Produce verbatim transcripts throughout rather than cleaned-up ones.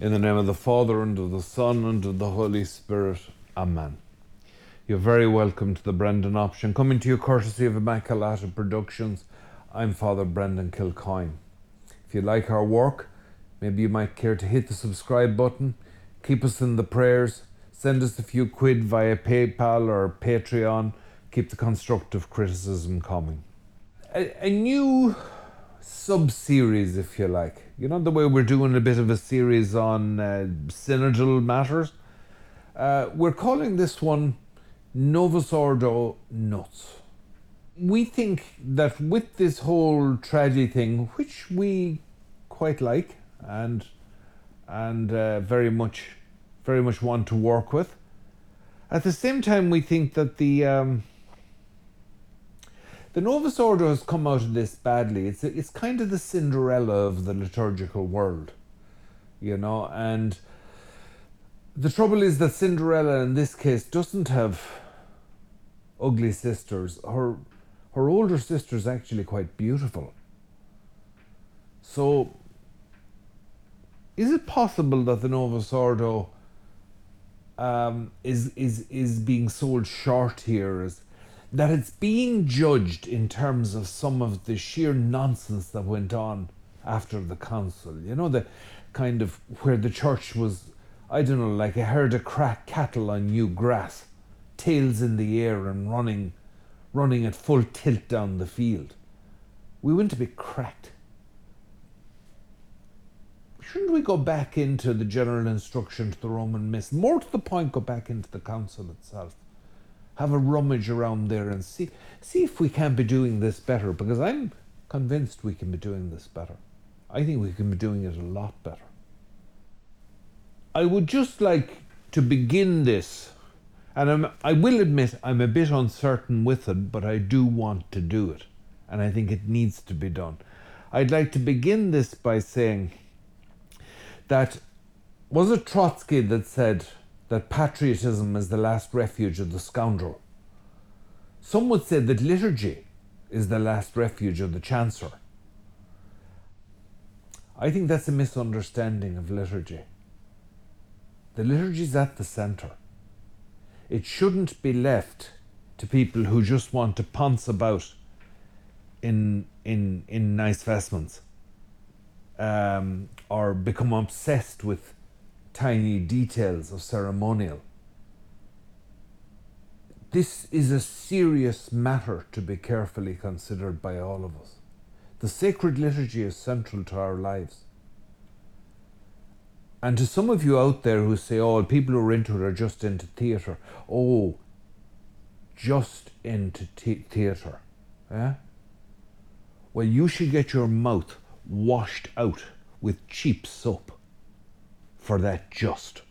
In the name of the Father, and of the Son, and of the Holy Spirit. Amen. You're very welcome to the Brendan Option, coming to you courtesy of Immaculata Productions. I'm Father Brendan Kilcoyne. If you like our work, maybe you might care to hit the subscribe button, keep us in the prayers, send us a few quid via PayPal or Patreon, keep the constructive criticism coming. A, a new sub-series, if you like. You know the way we're doing a bit of a series on uh, synodal matters? Uh, we're calling this one Novus Ordo Notes. We think that with this whole tragedy thing, which we quite like and and uh, very much very much want to work with, at the same time we think that the um, the Novus Ordo has come out of this badly. It's it's kind of the Cinderella of the liturgical world, you know. And the trouble is that Cinderella in this case doesn't have ugly sisters. Her her older sister is actually quite beautiful. So, is it possible that the Novus Ordo um, is is is being sold short here? As that it's being judged in terms of some of the sheer nonsense that went on after the Council. You know, the kind of where the church was, I don't know, like a herd of crack cattle on new grass, tails in the air and running, running at full tilt down the field. We went a bit cracked. Shouldn't we go back into the general instruction to the Roman Missal? More to the point, go back into the Council itself. Have a rummage around there and see see if we can be doing this better, because I'm convinced we can be doing this better. I think we can be doing it a lot better. I would just like to begin this, and I'm, I will admit I'm a bit uncertain with it, but I do want to do it, and I think it needs to be done. I'd like to begin this by saying that, was it Trotsky that said that patriotism is the last refuge of the scoundrel? Some would say that liturgy is the last refuge of the chancer. I think that's a misunderstanding of liturgy. The liturgy's at the centre. It shouldn't be left to people who just want to ponce about in, in, in nice vestments um, or become obsessed with tiny details of ceremonial. This is a serious matter to be carefully considered by all of us. The sacred liturgy is central to our lives. And to some of you out there who say, oh, people who are into it are just into theatre. Oh, just into theatre. Yeah? Well, you should get your mouth washed out with cheap soap for that just.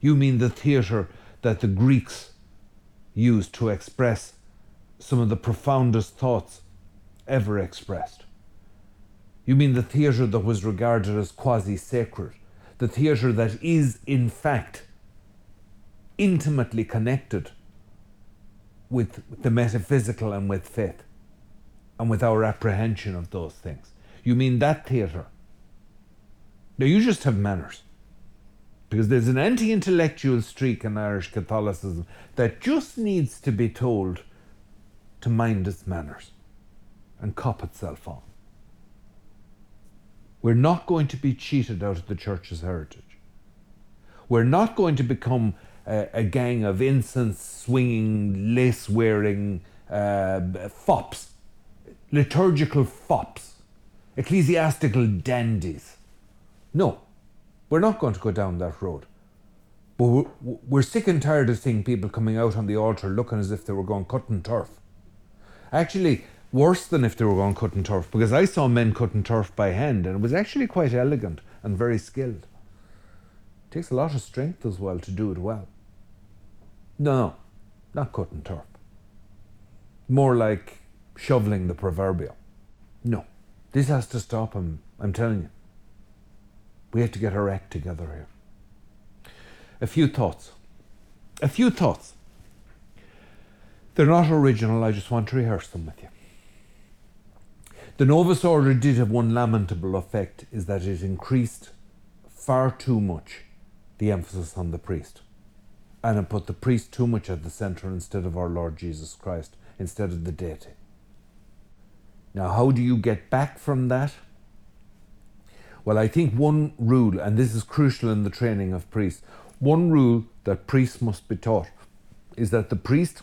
You mean the theatre that the Greeks used to express some of the profoundest thoughts ever expressed. You mean the theatre that was regarded as quasi-sacred, the theatre that is in fact intimately connected with the metaphysical and with faith and with our apprehension of those things. You mean that theatre? Now, you just have manners, because there's an anti-intellectual streak in Irish Catholicism that just needs to be told to mind its manners and cop itself on. We're not going to be cheated out of the Church's heritage. We're not going to become a, a gang of incense-swinging, lace-wearing uh, fops, liturgical fops, ecclesiastical dandies. No, we're not going to go down that road. But we're, we're sick and tired of seeing people coming out on the altar looking as if they were going cutting turf. Actually, worse than if they were going cutting turf, because I saw men cutting turf by hand, and it was actually quite elegant and very skilled. It takes a lot of strength as well to do it well. No, not cutting turf. More like shoveling the proverbial. No, this has to stop, I'm, I'm telling you. We have to get our act together here. A few thoughts. A few thoughts. They're not original, I just want to rehearse them with you. The Novus Ordo did have one lamentable effect, is that it increased far too much the emphasis on the priest, and it put the priest too much at the centre instead of our Lord Jesus Christ, instead of the deity. Now, how do you get back from that? Well, I think one rule, and this is crucial in the training of priests, one rule that priests must be taught is that the priest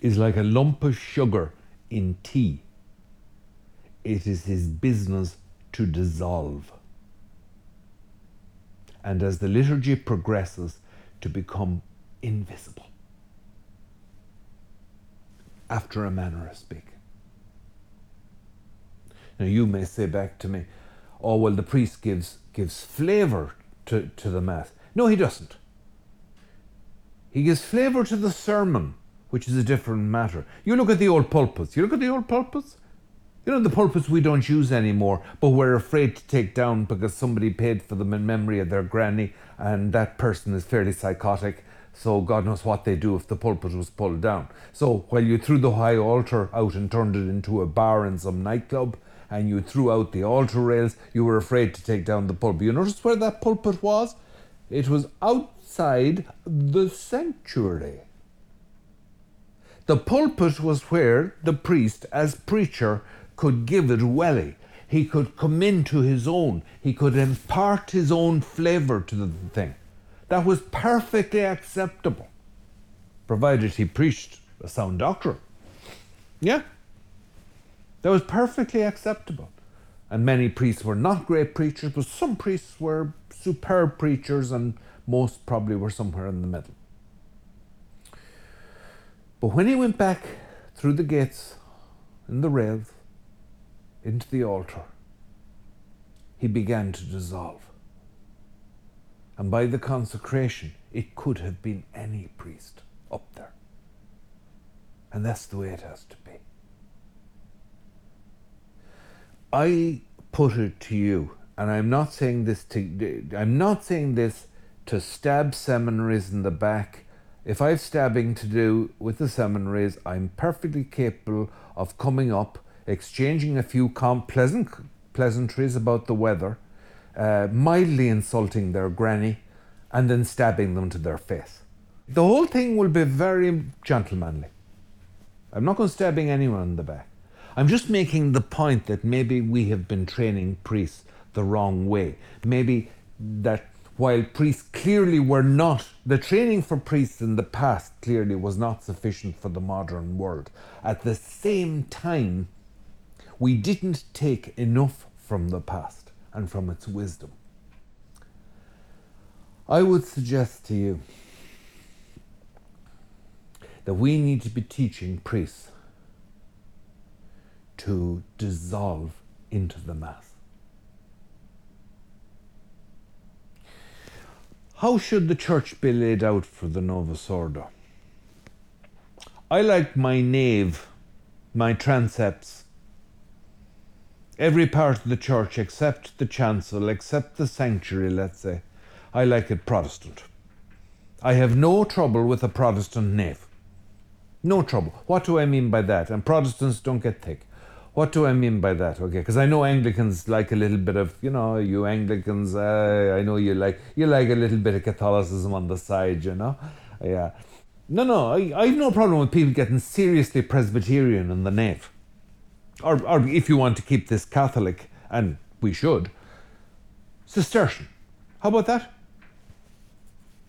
is like a lump of sugar in tea. It is his business to dissolve, and as the liturgy progresses, to become invisible, after a manner of speaking. Now you may say back to me, oh well, the priest gives gives flavour to, to the Mass. No, he doesn't. He gives flavour to the sermon, which is a different matter. You look at the old pulpits. You look at the old pulpits. You know, the pulpits we don't use anymore, but we're afraid to take down because somebody paid for them in memory of their granny, and that person is fairly psychotic, so God knows what they do if the pulpit was pulled down. So while you threw the high altar out and turned it into a bar in some nightclub, and you threw out the altar rails, you were afraid to take down the pulpit. You notice where that pulpit was? It was outside the sanctuary. The pulpit was where the priest, as preacher, could give it welly. He could come into his own. He could impart his own flavour to the thing. That was perfectly acceptable, provided he preached a sound doctrine. Yeah, that was perfectly acceptable. And many priests were not great preachers, but some priests were superb preachers, and most probably were somewhere in the middle. But when he went back through the gates and the rails, into the altar, he began to dissolve. And by the consecration, it could have been any priest up there. And that's the way it has to be. I put it to you, and I'm not saying this to, I'm not saying this to stab seminaries in the back. If I've stabbing to do with the seminaries, I'm perfectly capable of coming up, exchanging a few calm, pleasant pleasantries about the weather, uh, mildly insulting their granny, and then stabbing them to their face. The whole thing will be very gentlemanly. I'm not going to stabbing anyone in the back. I'm just making the point that maybe we have been training priests the wrong way. Maybe that while priests clearly were not, the training for priests in the past clearly was not sufficient for the modern world. At the same time, we didn't take enough from the past and from its wisdom. I would suggest to you that we need to be teaching priests to dissolve into the Mass. How should the church be laid out for the Novus Ordo? I like my nave, my transepts, every part of the church except the chancel, except the sanctuary, let's say. I like it Protestant. I have no trouble with a Protestant nave. No trouble. What do I mean by that? And Protestants don't get thick. What do I mean by that? Okay, because I know Anglicans like a little bit of, you know, you Anglicans, uh, I know you like, you like a little bit of Catholicism on the side, you know? Yeah. No, no, I, I have no problem with people getting seriously Presbyterian in the nave. Or, or if you want to keep this Catholic, and we should, Cistercian. How about that?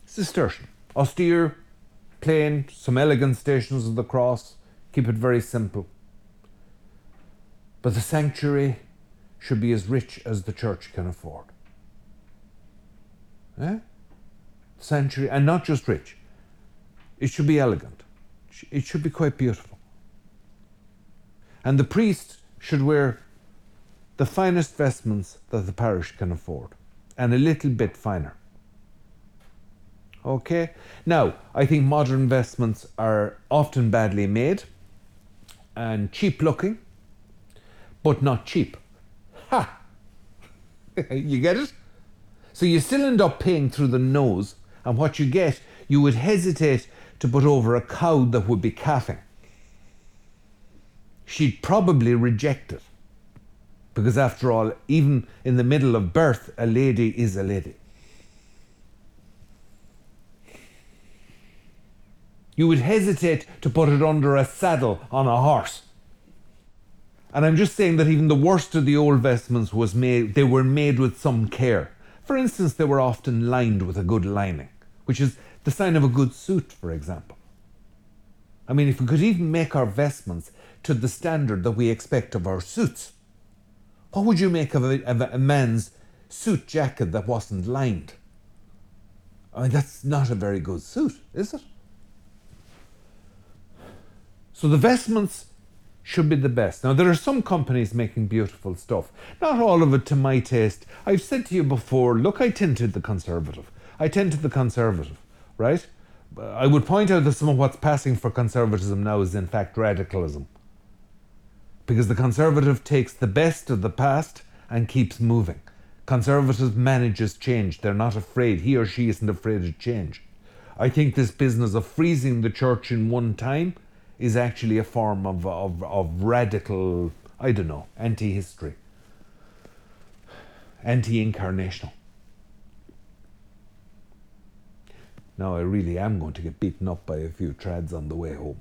Cistercian. Austere, plain, some elegant Stations of the Cross. Keep it very simple. But the sanctuary should be as rich as the church can afford. Eh? Sanctuary, and not just rich. It should be elegant. It should be quite beautiful. And the priest should wear the finest vestments that the parish can afford, and a little bit finer. Okay? Now, I think modern vestments are often badly made and cheap looking, but not cheap. Ha! You get it? So you still end up paying through the nose, and what you get, you would hesitate to put over a cow that would be calving. She'd probably reject it. Because after all, even in the middle of birth, a lady is a lady. You would hesitate to put it under a saddle on a horse. And I'm just saying that even the worst of the old vestments was made, they were made with some care. For instance, they were often lined with a good lining, which is the sign of a good suit, for example. I mean, if we could even make our vestments to the standard that we expect of our suits, what would you make of a, of a man's suit jacket that wasn't lined? I mean, that's not a very good suit, is it? So the vestments should be the best. Now, there are some companies making beautiful stuff. Not all of it to my taste. I've said to you before, look, I tinted the conservative. I tinted the conservative, right? I would point out that some of what's passing for conservatism now is in fact radicalism. Because the conservative takes the best of the past and keeps moving. Conservative manages change. They're not afraid. He or she isn't afraid of change. I think this business of freezing the church in one time is actually a form of, of, of radical, I don't know, anti-history, anti-incarnational. Now I really am going to get beaten up by a few trads on the way home.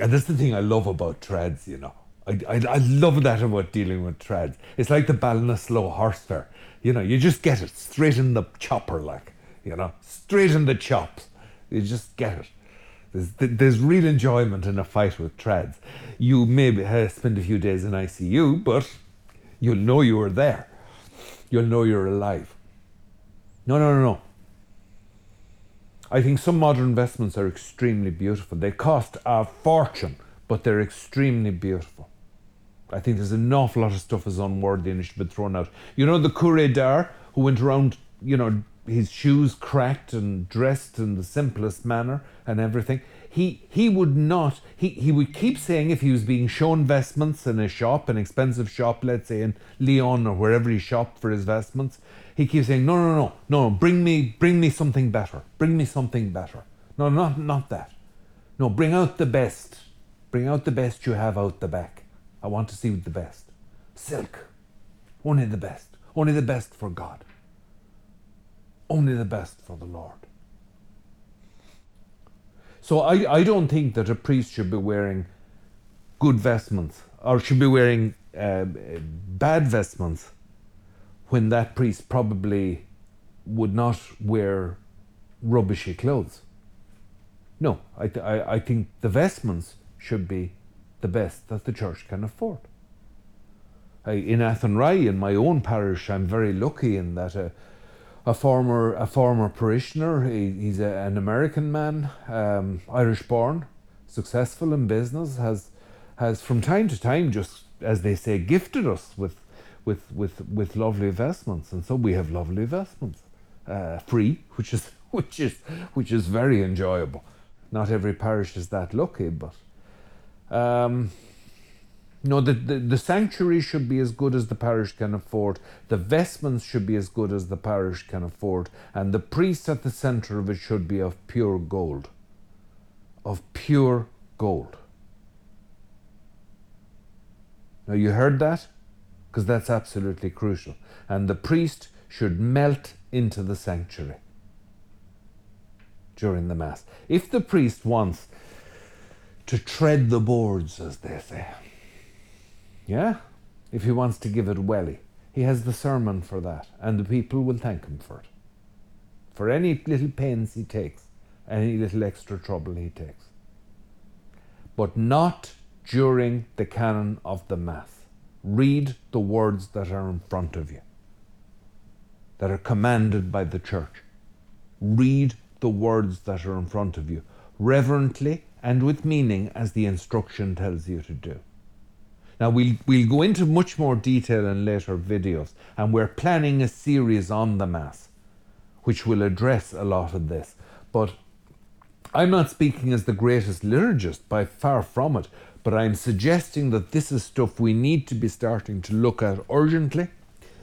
And that's the thing I love about trads, you know. I, I, I love that about dealing with trads. It's like the Ballinasloe Horse Fair. You know, you just get it straight in the chopper, like, you know, straight in the chops. You just get it. There's, there's real enjoyment in a fight with trads. You may be, uh, spend a few days in I C U, but you'll know you were there. You'll know you're alive. No, no, no, no. I think some modern investments are extremely beautiful. They cost a fortune, but they're extremely beautiful. I think there's an awful lot of stuff is unworthy and it should be thrown out. You know the Curé d'Ars, who went around, you know, his shoes cracked and dressed in the simplest manner and everything. He he would not, he, he would keep saying if he was being shown vestments in a shop, an expensive shop, let's say in Lyon or wherever he shopped for his vestments, he keeps saying, no, no, no, no, bring me, bring me something better. Bring me something better. No, not, not that. No, bring out the best. Bring out the best you have out the back. I want to see the best. Silk. Only the best. Only the best for God. Only the best for the Lord. So I, I don't think that a priest should be wearing good vestments or should be wearing uh, bad vestments when that priest probably would not wear rubbishy clothes. No, I, th I, I think the vestments should be the best that the church can afford. I, in Athenry, in my own parish, I'm very lucky in that uh, A former, a former parishioner, he, he's a, an American man, um, Irish-born, successful in business, has, has from time to time just, as they say, gifted us with, with, with, with lovely vestments, and so we have lovely vestments, uh, free, which is, which is, which is very enjoyable. Not every parish is that lucky, but um, no, the, the, the sanctuary should be as good as the parish can afford. The vestments should be as good as the parish can afford. And the priest at the centre of it should be of pure gold. Of pure gold. Now you heard that? Because that's absolutely crucial. And the priest should melt into the sanctuary during the Mass. If the priest wants to tread the boards, as they say, yeah, if he wants to give it welly, he has the sermon for that, and the people will thank him for it. For any little pains he takes, any little extra trouble he takes. But not during the canon of the Mass. Read the words that are in front of you, that are commanded by the Church. Read the words that are in front of you, reverently and with meaning, as the instruction tells you to do. Now, we'll, we'll go into much more detail in later videos, and we're planning a series on the Mass, which will address a lot of this. But I'm not speaking as the greatest liturgist, by far from it, but I'm suggesting that this is stuff we need to be starting to look at urgently.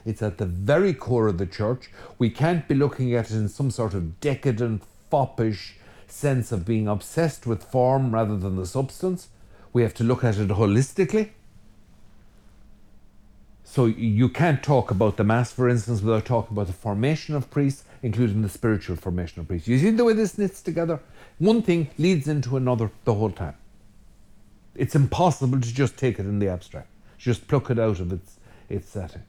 It's at the very core of the Church. We can't be looking at it in some sort of decadent, foppish sense of being obsessed with form rather than the substance. We have to look at it holistically. So you can't talk about the Mass, for instance, without talking about the formation of priests, including the spiritual formation of priests. You see the way this knits together? One thing leads into another the whole time. It's impossible to just take it in the abstract, just pluck it out of its, its setting.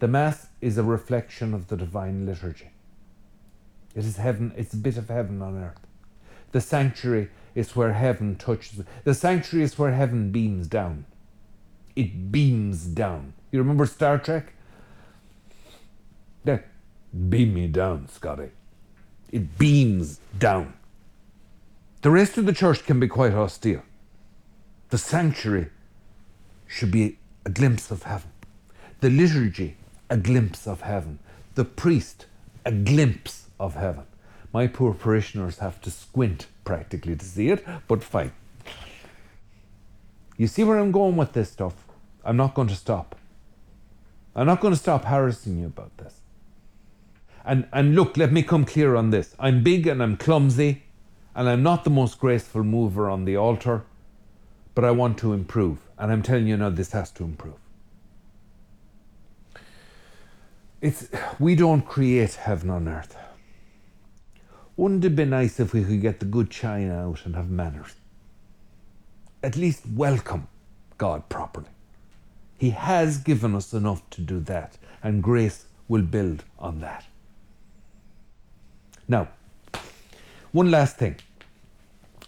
The Mass is a reflection of the Divine Liturgy. It is heaven, it's a bit of heaven on earth. The Sanctuary is where heaven touches. The Sanctuary is where heaven beams down. It beams down. You remember Star Trek? Yeah. Beam me down, Scotty. It beams down. The rest of the church can be quite austere. The Sanctuary should be a glimpse of heaven. The liturgy, a glimpse of heaven. The priest, a glimpse of heaven. My poor parishioners have to squint practically to see it, but fine. You see where I'm going with this stuff? I'm not going to stop. I'm not going to stop harassing you about this. And, and look, let me come clear on this. I'm big and I'm clumsy, and I'm not the most graceful mover on the altar, but I want to improve. And I'm telling you now, this has to improve. It's, we don't create heaven on earth. Wouldn't it be nice if we could get the good china out and have manners? At least welcome God properly. He has given us enough to do that, and grace will build on that. Now, one last thing.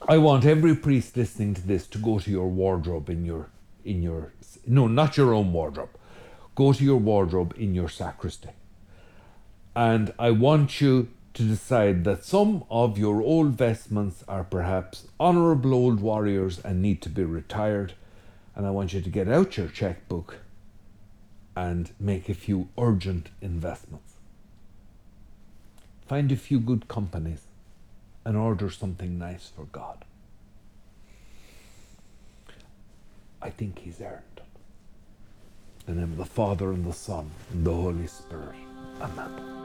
I want every priest listening to this to go to your wardrobe in your, in your, no, not your own wardrobe. Go to your wardrobe in your sacristy. And I want you to decide that some of your old vestments are perhaps honorable old warriors and need to be retired. And I want you to get out your checkbook and make a few urgent investments. Find a few good companies and order something nice for God. I think he's earned it. In the name of the Father, and the Son, and the Holy Spirit. Amen.